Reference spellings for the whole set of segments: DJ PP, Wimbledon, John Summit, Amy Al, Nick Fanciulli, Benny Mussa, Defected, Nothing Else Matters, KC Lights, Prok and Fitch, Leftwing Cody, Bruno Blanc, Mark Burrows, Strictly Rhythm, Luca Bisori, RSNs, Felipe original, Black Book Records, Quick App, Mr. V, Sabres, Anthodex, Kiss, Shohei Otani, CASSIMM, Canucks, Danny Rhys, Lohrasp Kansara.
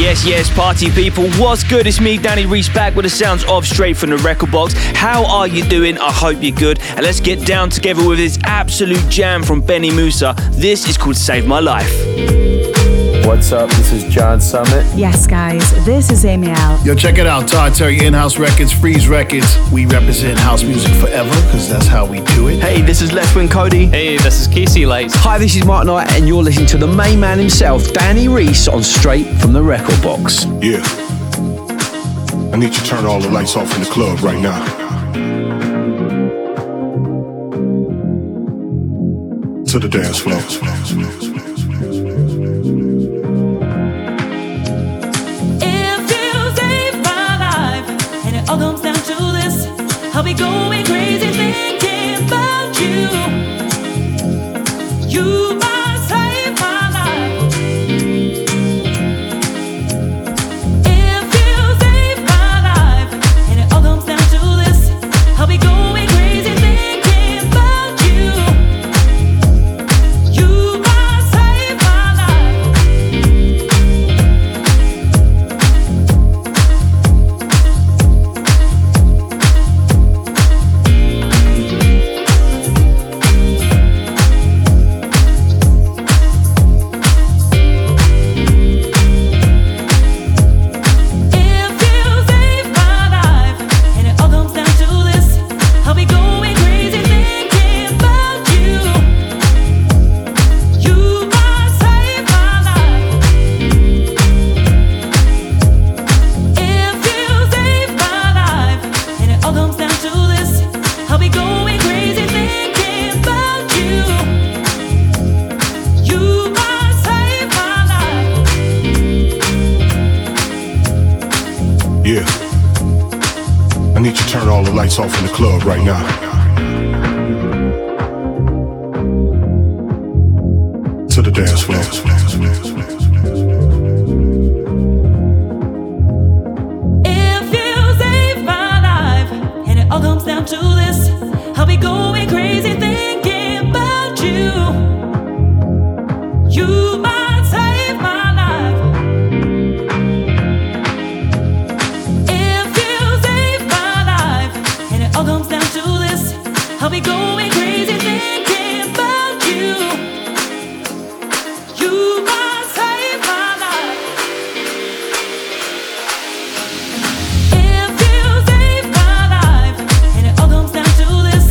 Yes, yes, party people, what's good? It's me, Danny Rhys, back with the sounds of Straight From The Record Box. How are you doing? I hope you're good. And let's get down together with this absolute jam from Benny Mussa. This is called Save My Life. What's up? This is John Summit. Yes, guys. This is Amy Al. Yo, check it out. Tartary, In-House Records, Freeze Records. We represent house music forever because that's how we do it. Hey, this is Leftwing Cody. Hey, this is KC Lights. Hi, this is Mark Knight, and you're listening to the main man himself, Danny Rhys, on Straight From The Record Box. Yeah. I need you to turn all the lights off in the club right now. To the dance floor. I'll be going crazy thinking about you. You are saving my life. If you save my life, and it all comes down to this, I'll be going crazy thinking about you. You are saving my life. Off in the club right now. To the dance floor. If you save my life, and it all comes down to this, I'll be going crazy thinking about you. You might save my life. I'll be going crazy thinking about you. You might save my life. If you save my life, and it all comes down to this, I'll be going crazy thinking about you. You might save my life. If you save my life, and it all comes down to this,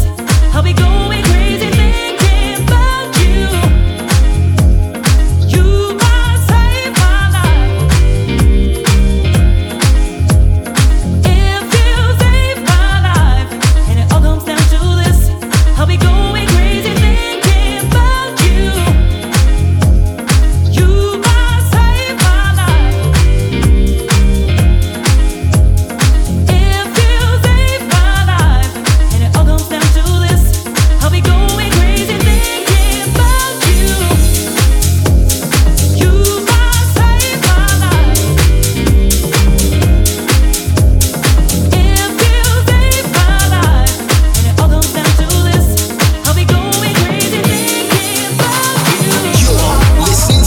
I'll be going crazy thinking about you. You might save my life. If you save my life, and it all comes down to this, I'll be going crazy thinking about you. You might save my life. If you save my life, and it all comes down to this, I'll be going crazy thinking about you. You're listening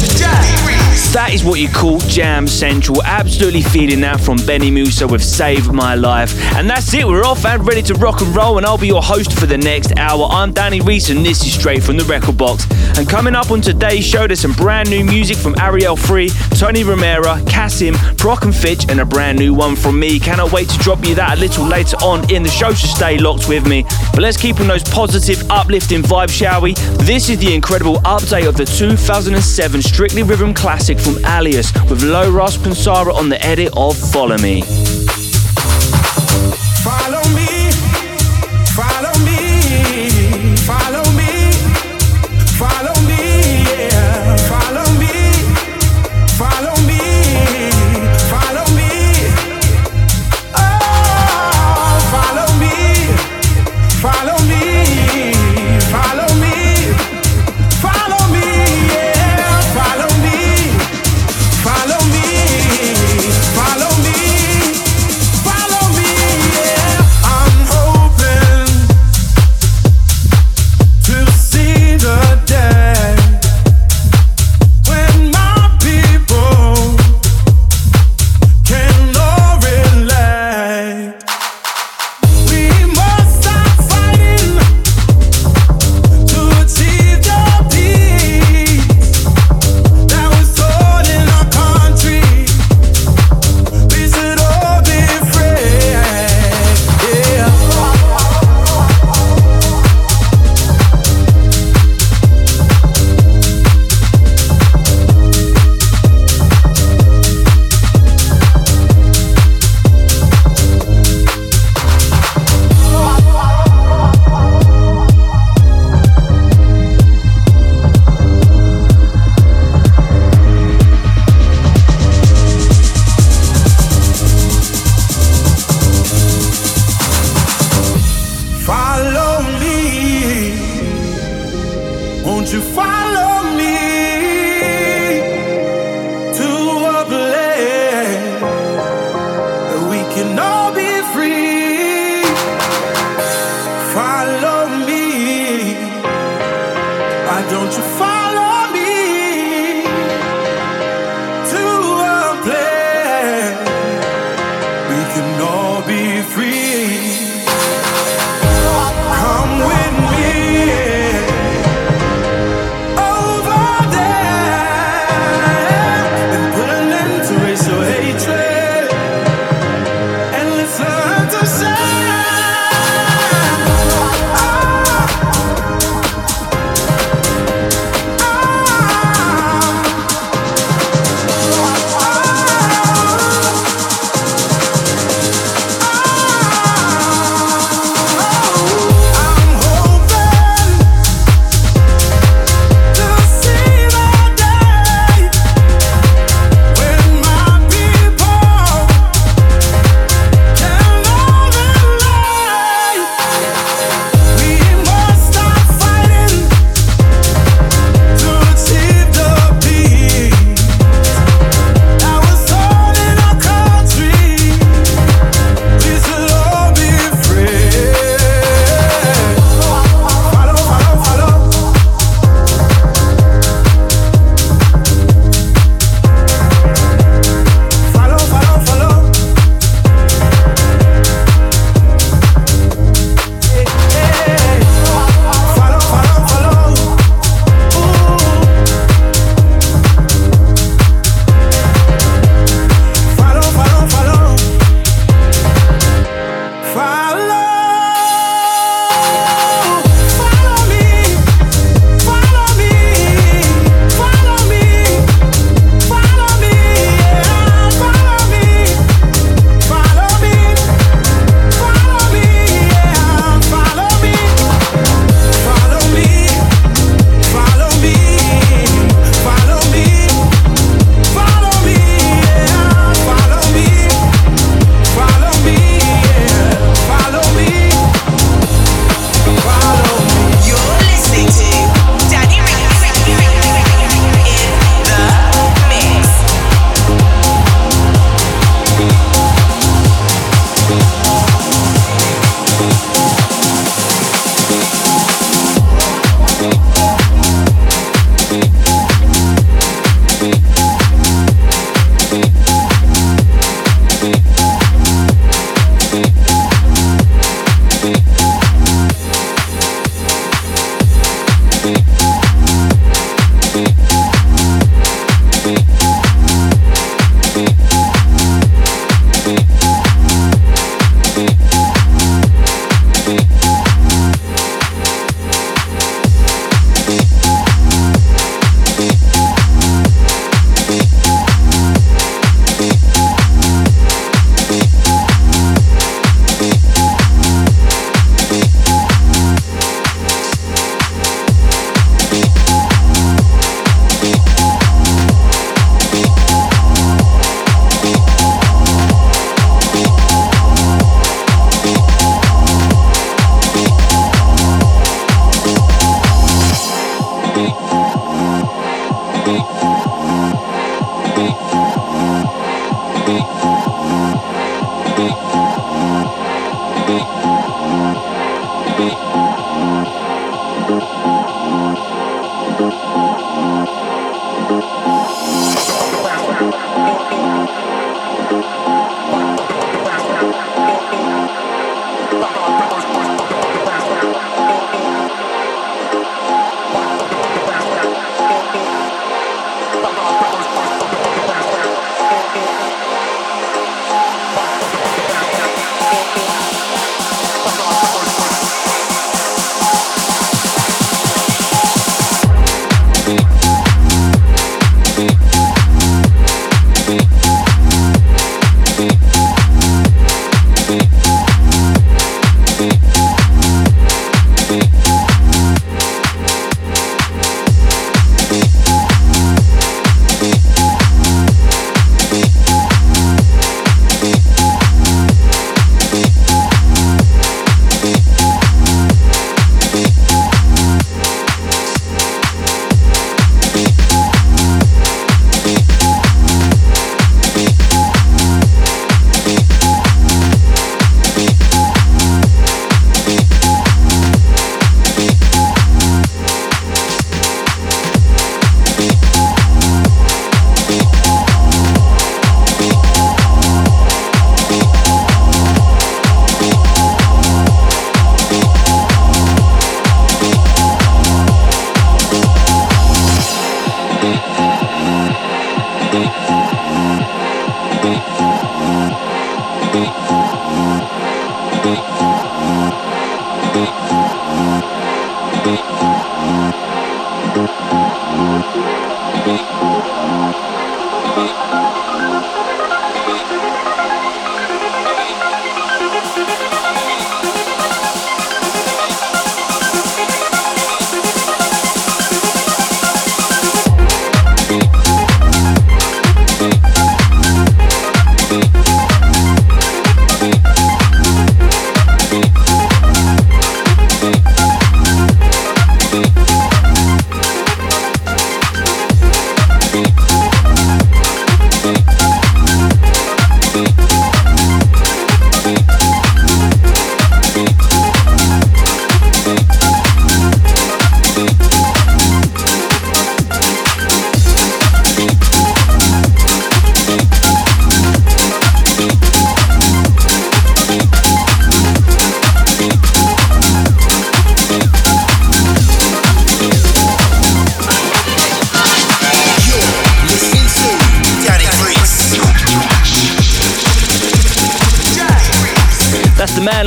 to Danny Rhys. That is what you call Jam Central. Absolutely feeling that from Benny Mussa with Save My Life. And that's it, we're off and ready to rock and roll, and I'll be your host for the next hour. I'm Danny Rhys, and this is Straight From The Record Box. And coming up on today's show, there's some brand new music from Arielle Free, Tony Romera, CASSIMM, Prok and Fitch, and a brand new one from me. Cannot wait to drop you that a little later on in the show, so stay locked with me. But let's keep on those positive, uplifting vibes, shall we? This is the incredible update of the 2007 Strictly Rhythm classic from Alias with Lohrasp Kansara on the edit of Follow Me. Follow me, follow me, follow me, follow me, yeah. Follow me, follow me, follow me, oh, follow me, follow me, follow me, follow me, yeah. Follow me, follow me, follow me.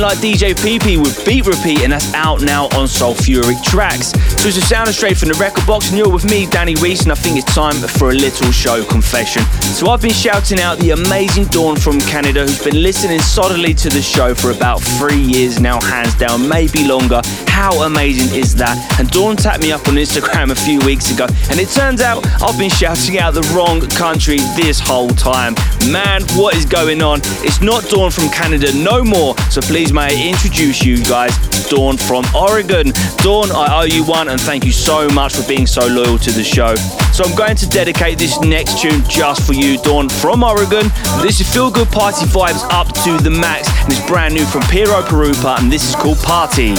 like DJ PP with Beat Repeat, and that's out now on Sulfuric Tracks. So it's a sound straight from the record box, and you're with me, Danny Rhys, and I think it's time for a little show confession. So I've been shouting out the amazing Dawn from Canada, who's been listening solidly to the show for about 3 years now, hands down, maybe longer. How amazing is that? And Dawn tapped me up on Instagram a few weeks ago, and it turns out I've been shouting out the wrong country this whole time. Man, what is going on? It's not Dawn from Canada no more, so please may I introduce you guys, Dawn from Oregon. Dawn, I owe you one, and thank you so much for being so loyal to the show. So I'm going to dedicate this next tune just for you, Dawn from Oregon. This is Feel Good Party Vibes up to the max, and it's brand new from Piero Pirupa, and this is called Party.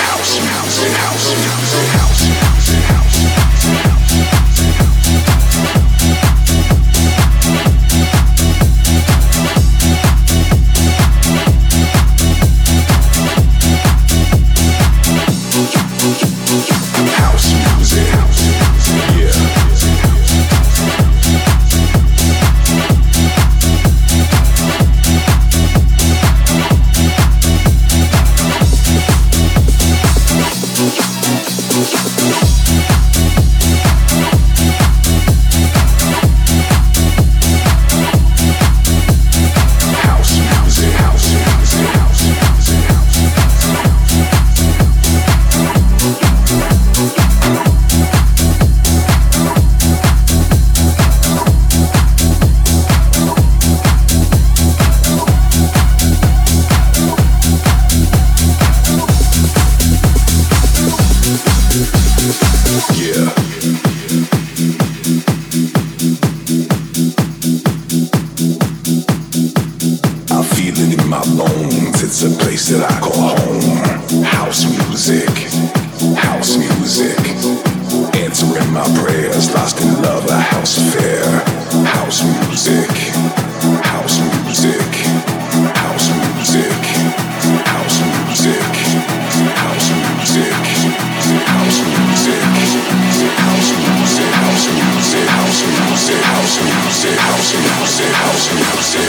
House music. It's a place that I call home. House music, house music. Answering my prayers, lost in love, a house affair. House music, house music, house music, house music, house music, house music, house music, house music, house music, house music, house music, house music, house music, house music, house music, house music, house music, house music.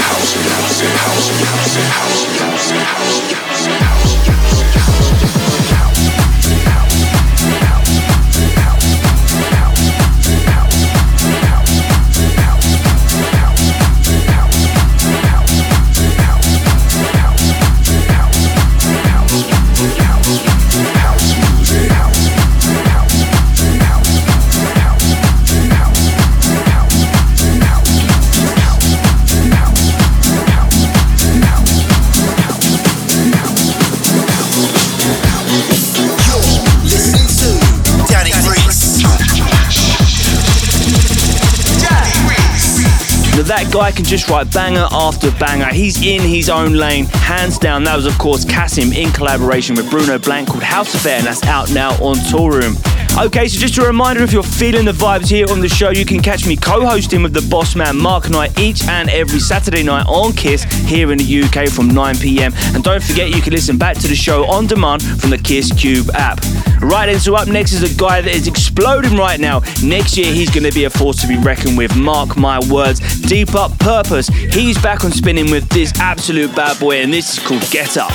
That guy can just write banger after banger. He's in his own lane, hands down. That was, of course, CASSIMM in collaboration with Bruno Blanc called House Affair, and that's out now on Toolroom. Okay, so just a reminder, if you're feeling the vibes here on the show, you can catch me co-hosting with the boss man, Mark Knight, each and every Saturday night on Kiss here in the UK from 9 p.m. And don't forget, you can listen back to the show on demand from the Kiss Cube app. Right, and so up next is a guy that is exploding right now. Next year, he's going to be a force to be reckoned with. Mark my words. Deeper Purpose. He's back on spinning with this absolute bad boy, and this is called Get Up.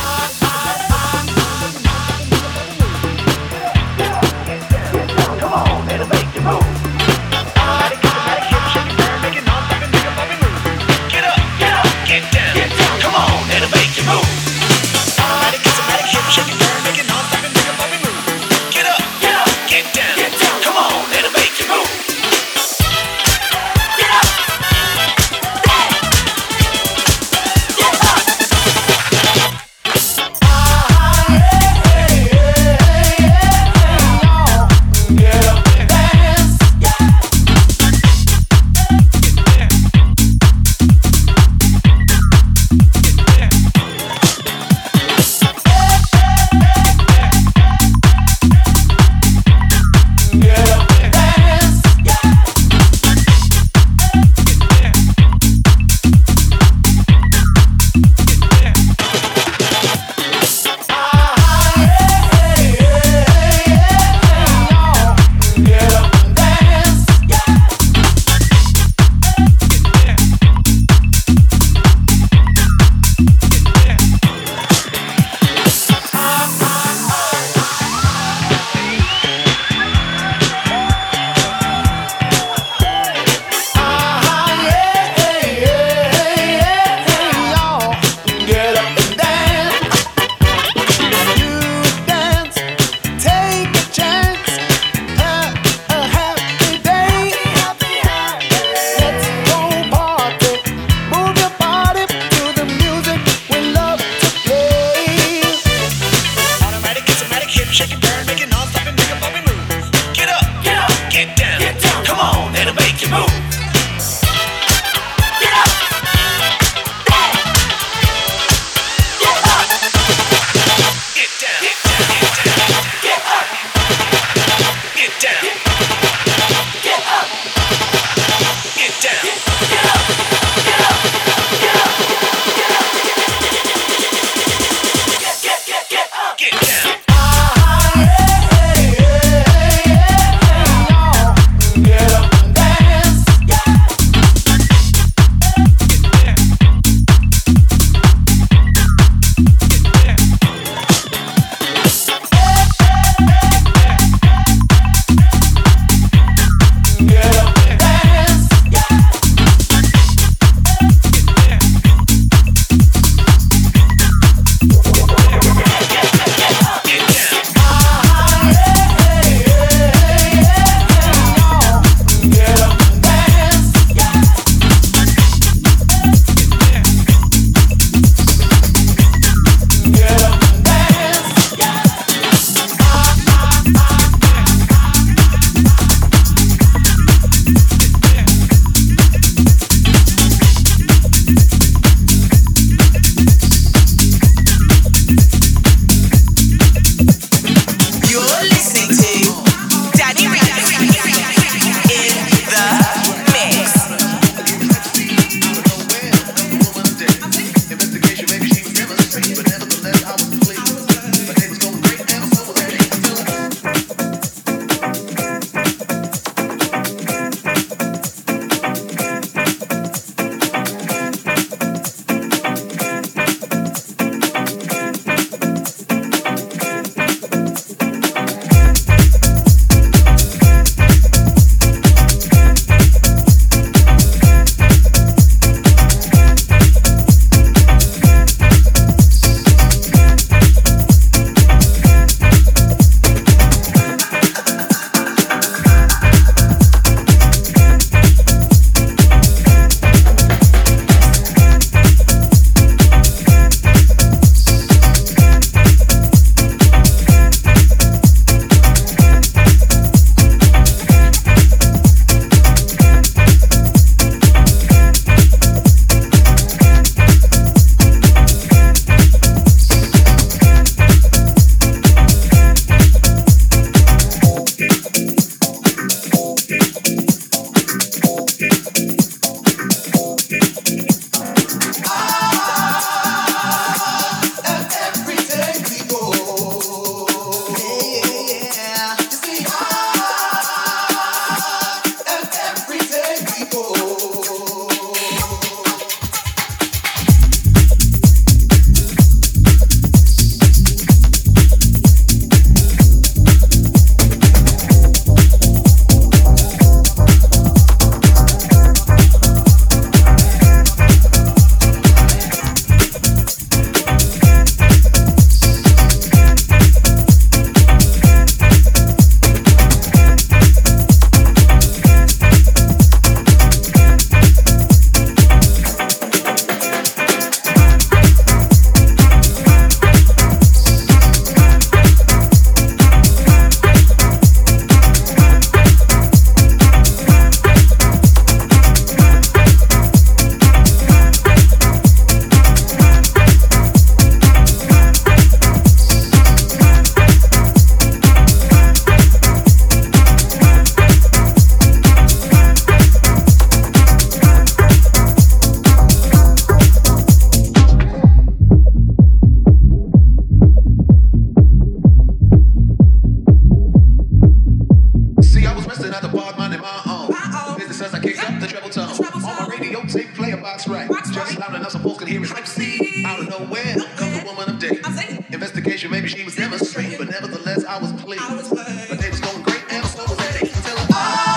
That's right. That's just loud enough so folks can hear it. Right. See, out of nowhere comes a woman of dick. Investigation, maybe she was demonstrating, but nevertheless I was pleased. My day was going great, and so was the day until I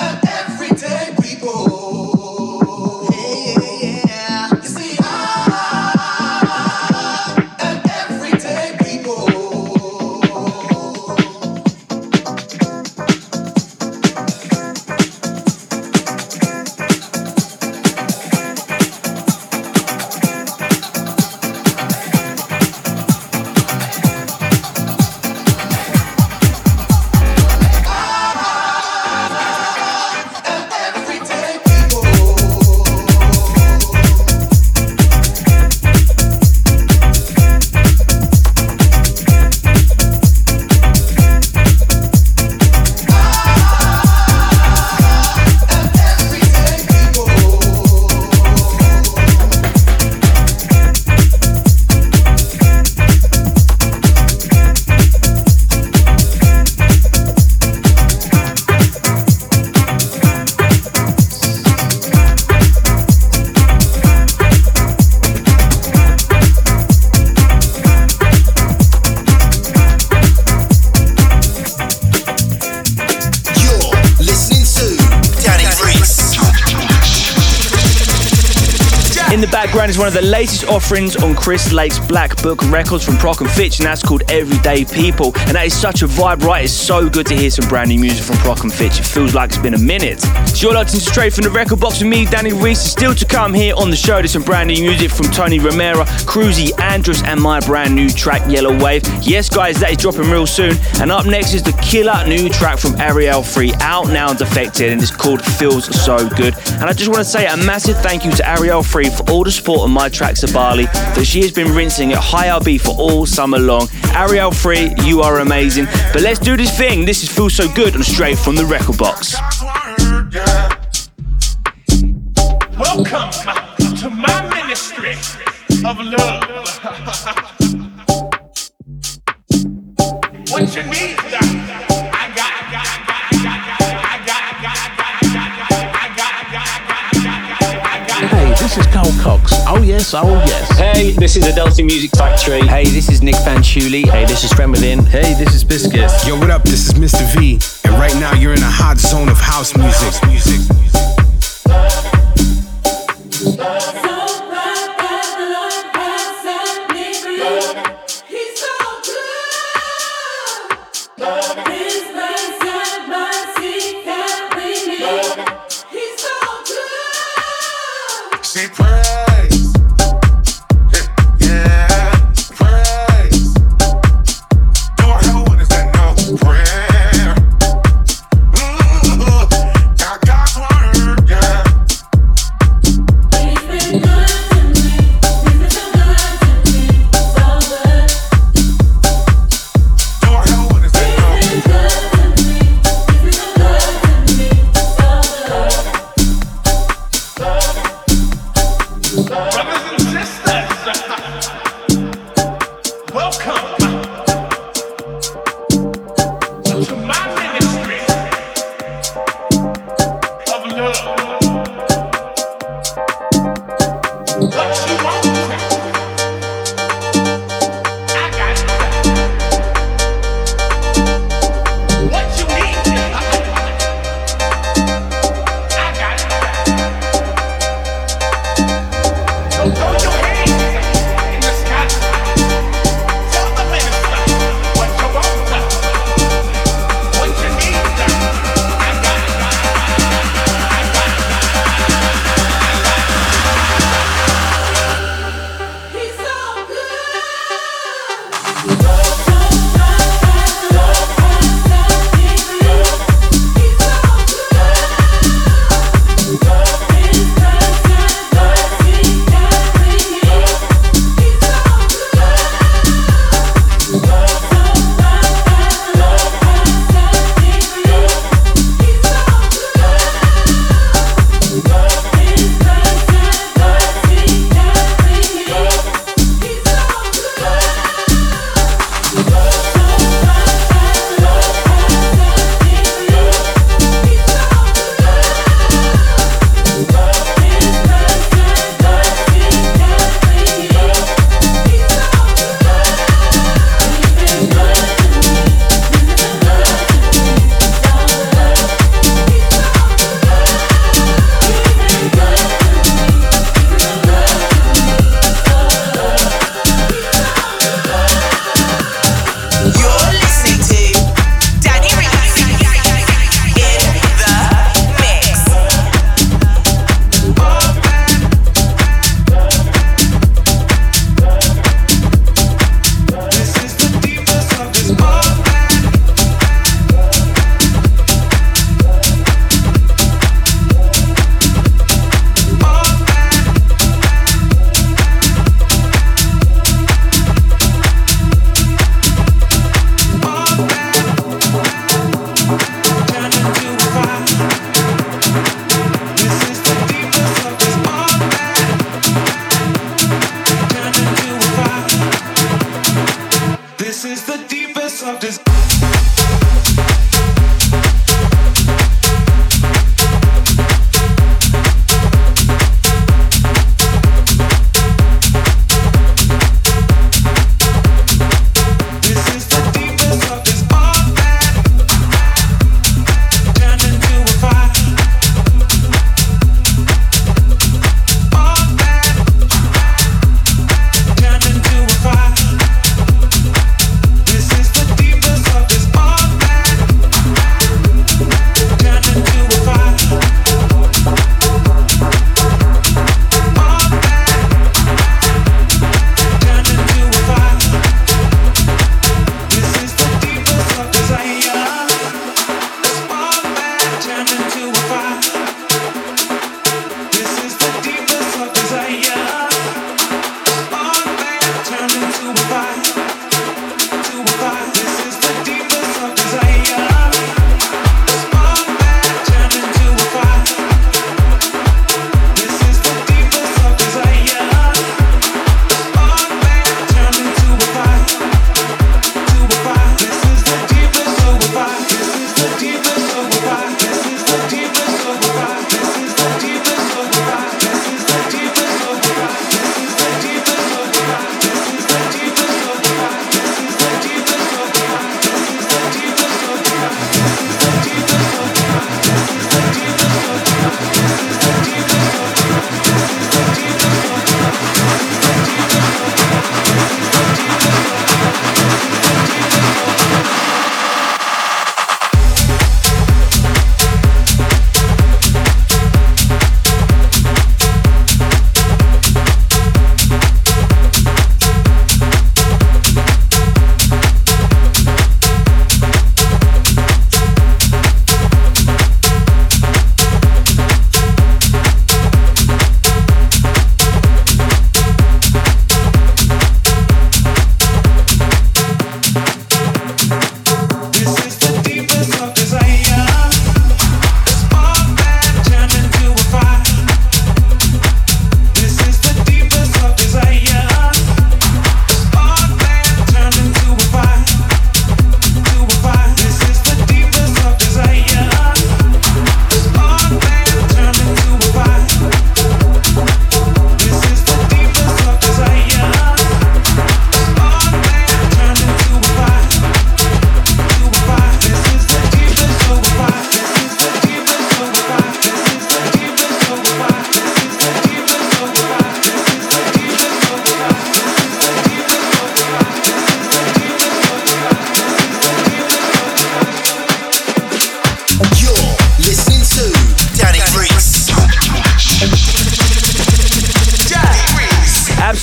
am everyday people. Yeah. You see, I am everyday people. Is one of the latest offerings on Chris Lake's Black Book Records from Prok and Fitch, and that's called Everyday People, and that is such a vibe, right? It's so good to hear some brand new music from Prok and Fitch. It feels like it's been a minute. It's your lot straight from the record box with me, Danny Rhys. Still to come here on the show, there's some brand new music from Tony Romera, Cruzy, Andrus, and my brand new track Yellow Wave. Yes guys, that is dropping real soon, and up next is the killer new track from Arielle Free, out now on Defected, and it's called Feels So Good. And I just want to say a massive thank you to Arielle Free for all the support on my track Sabali that she has been rinsing at High RB for all summer long. Arielle Free, you are amazing. But let's do this thing. This is Feel So Good and straight from the record box. Welcome to my ministry of love. What you need, this is Carl Cox. Oh yes, oh yes. Hey, this is Adelphi Music Factory. Hey, this is Nick Fanciulli. Hey, this is Gremlin. Hey, this is Biscuit. Yo, what up? This is Mr. V. And right now you're in a hot zone of house music.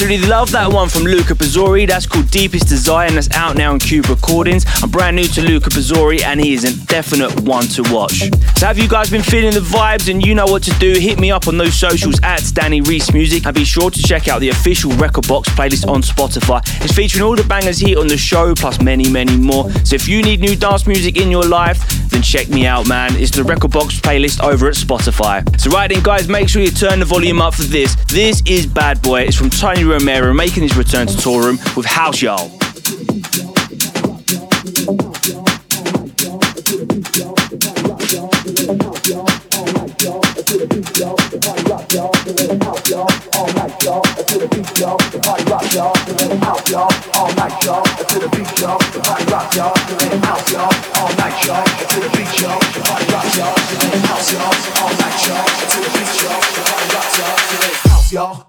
absolutely love that one from Luca Bisori. That's called Deepest Desire and that's out now on Cube Recordings. I'm brand new to Luca Bisori and he is a definite one to watch. So have you guys been feeling the vibes and you know what to do? Hit me up on those socials at Danny Rhys Music and be sure to check out the official Record Box playlist on Spotify. It's featuring all the bangers here on the show plus many more. So if you need new dance music in your life, then check me out, man. It's the Record Box playlist over at Spotify. So right then, guys, make sure you turn the volume up for this. This is Bad Boy. It's from Tony Romera making his return to Toolroom with House Y'all.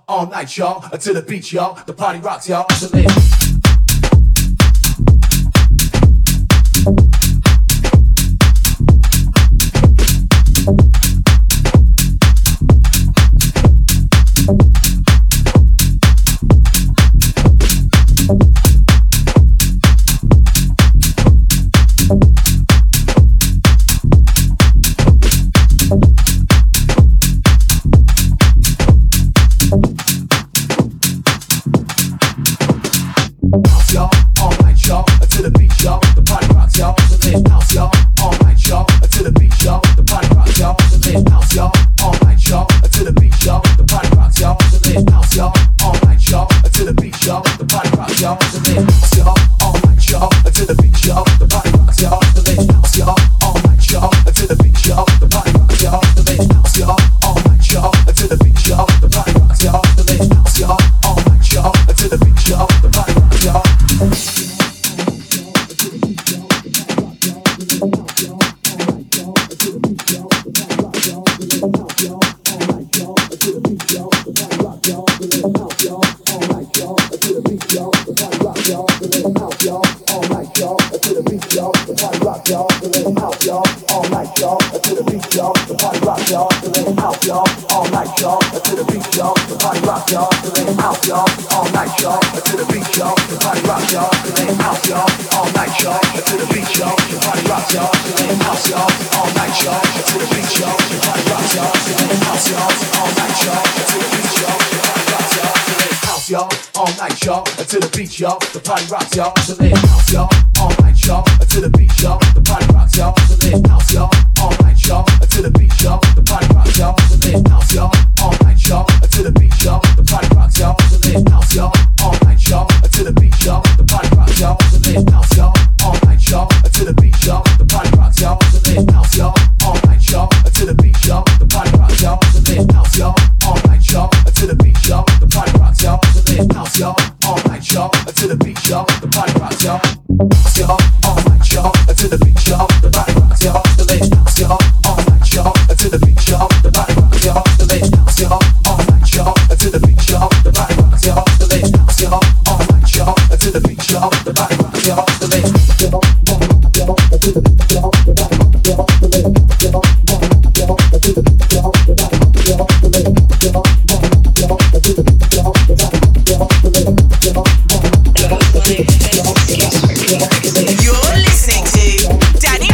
All night, y'all, until the beach, y'all. The party rocks, y'all. So live. You're listening to Danny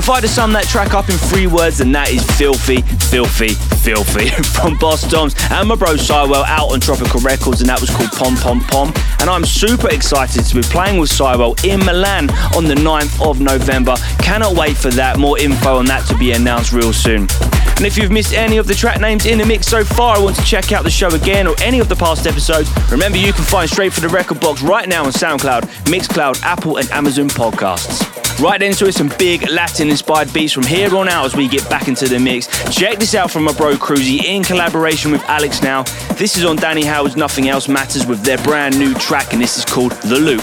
If I'd have summed that track up in 3 words, then that is filthy, filthy, filthy. From Boss Doms and my bro Siwell out on Tropical Records, and that was called Pom Pom Pom. And I'm super excited to be playing with Siwell in Milan on the 9th of November. Cannot wait for that. More info on that to be announced real soon. And if you've missed any of the track names in the mix so far, I want to check out the show again or any of the past episodes. Remember, you can find Straight for the Record Box right now on SoundCloud, Mixcloud, Apple and Amazon podcasts. Right then, so it's some big Latin-inspired beats from here on out as we get back into the mix. Check this out from my bro Cruzy in collaboration with Alex Now. This is on Danny Howard's Nothing Else Matters with their brand new track, and this is called The Loop.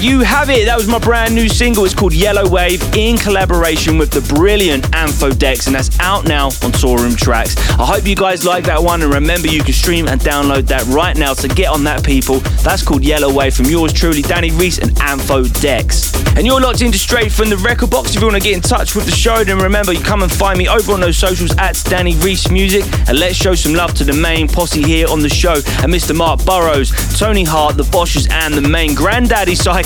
You have it. That was my brand new single. It's called Yellow Wave in collaboration with the brilliant Anthodex, and that's out now on Toolroom Tracks. I hope you guys like that one, and remember you can stream and download that right now, so get on that, people. That's called Yellow Wave from yours truly, Danny Rhys and Anthodex. And you're locked into Straight From The Record Box. If you want to get in touch with the show, then remember you come and find me over on those socials at Danny Rhys Music, and let's show some love to the main posse here on the show, and Mr. Mark Burrows, Tony Hart, the Boshers, and the main granddaddy Psycho.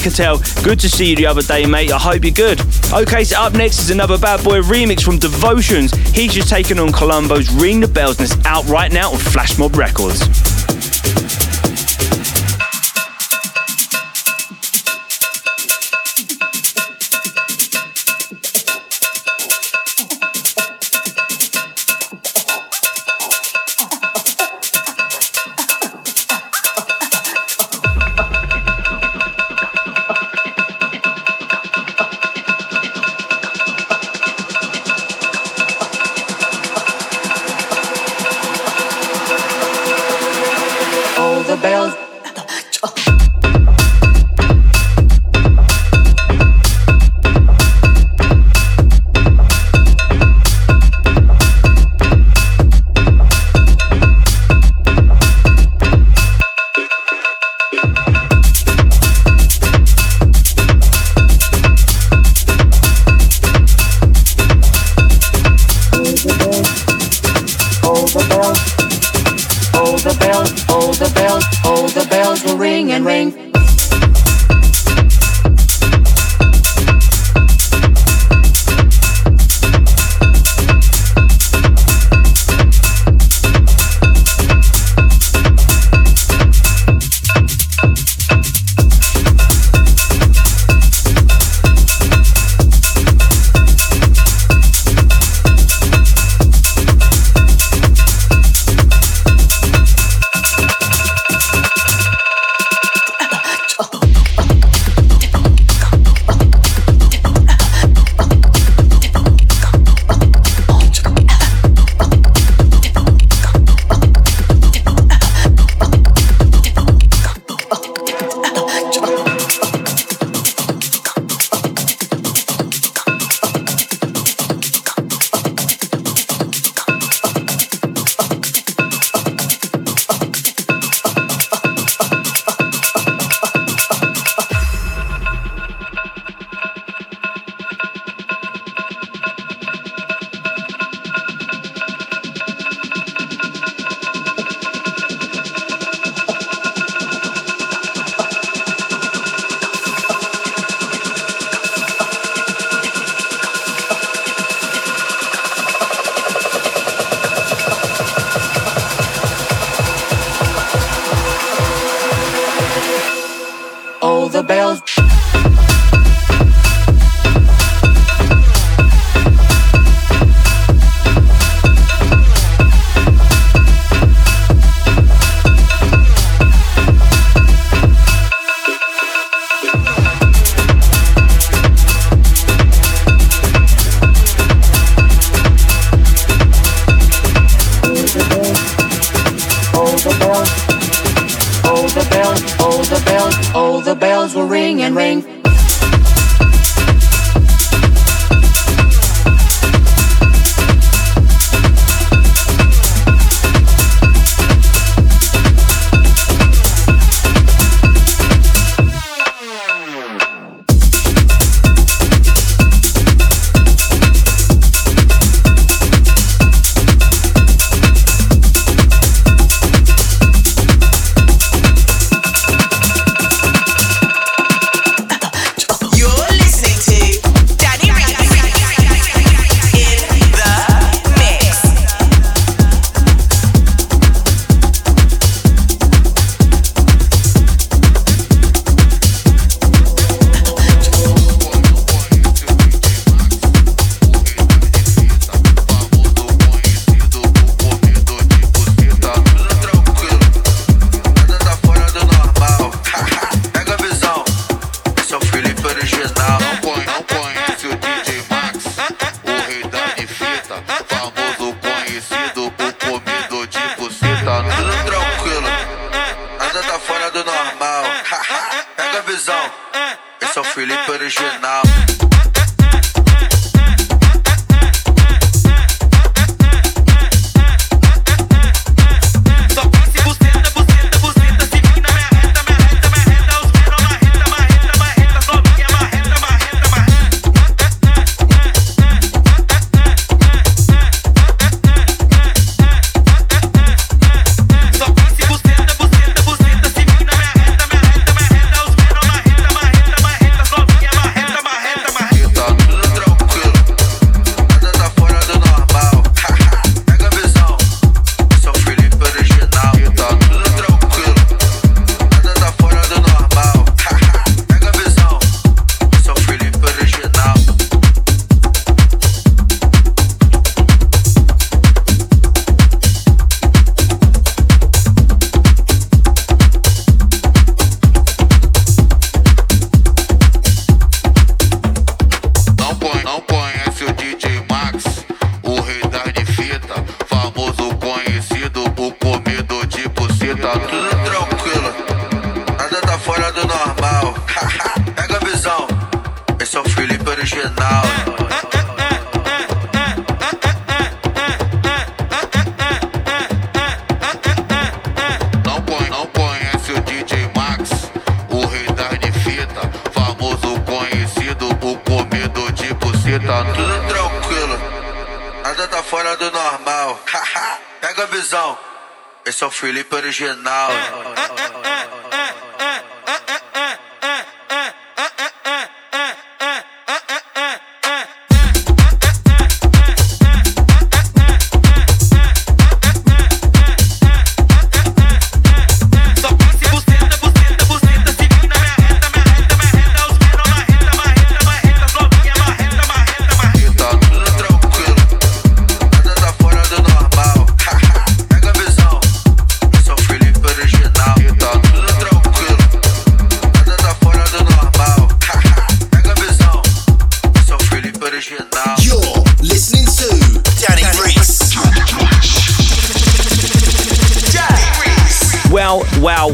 Good to see you the other day, mate. I hope you're good. Okay, so up next is another Bad Boy remix from Devotions. He's just taken on Columbo's Ring the Bells, and it's out right now on Flash Mob Records. Felipe original. Felipe original.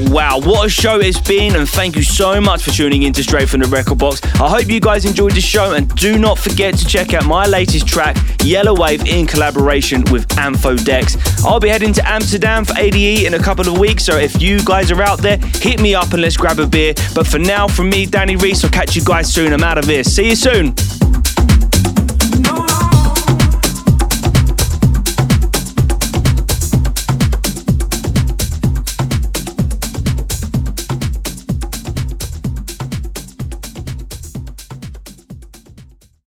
Wow, what a show it's been, and thank you so much for tuning in to Straight From The Record Box. I hope you guys enjoyed the show, and do not forget to check out my latest track, Yellow Wave, in collaboration with Anthodex. I'll be heading to Amsterdam for ADE in a couple of weeks, so if you guys are out there, hit me up and let's grab a beer. But for now, from me, Danny Rhys, I'll catch you guys soon. I'm out of here. See you soon.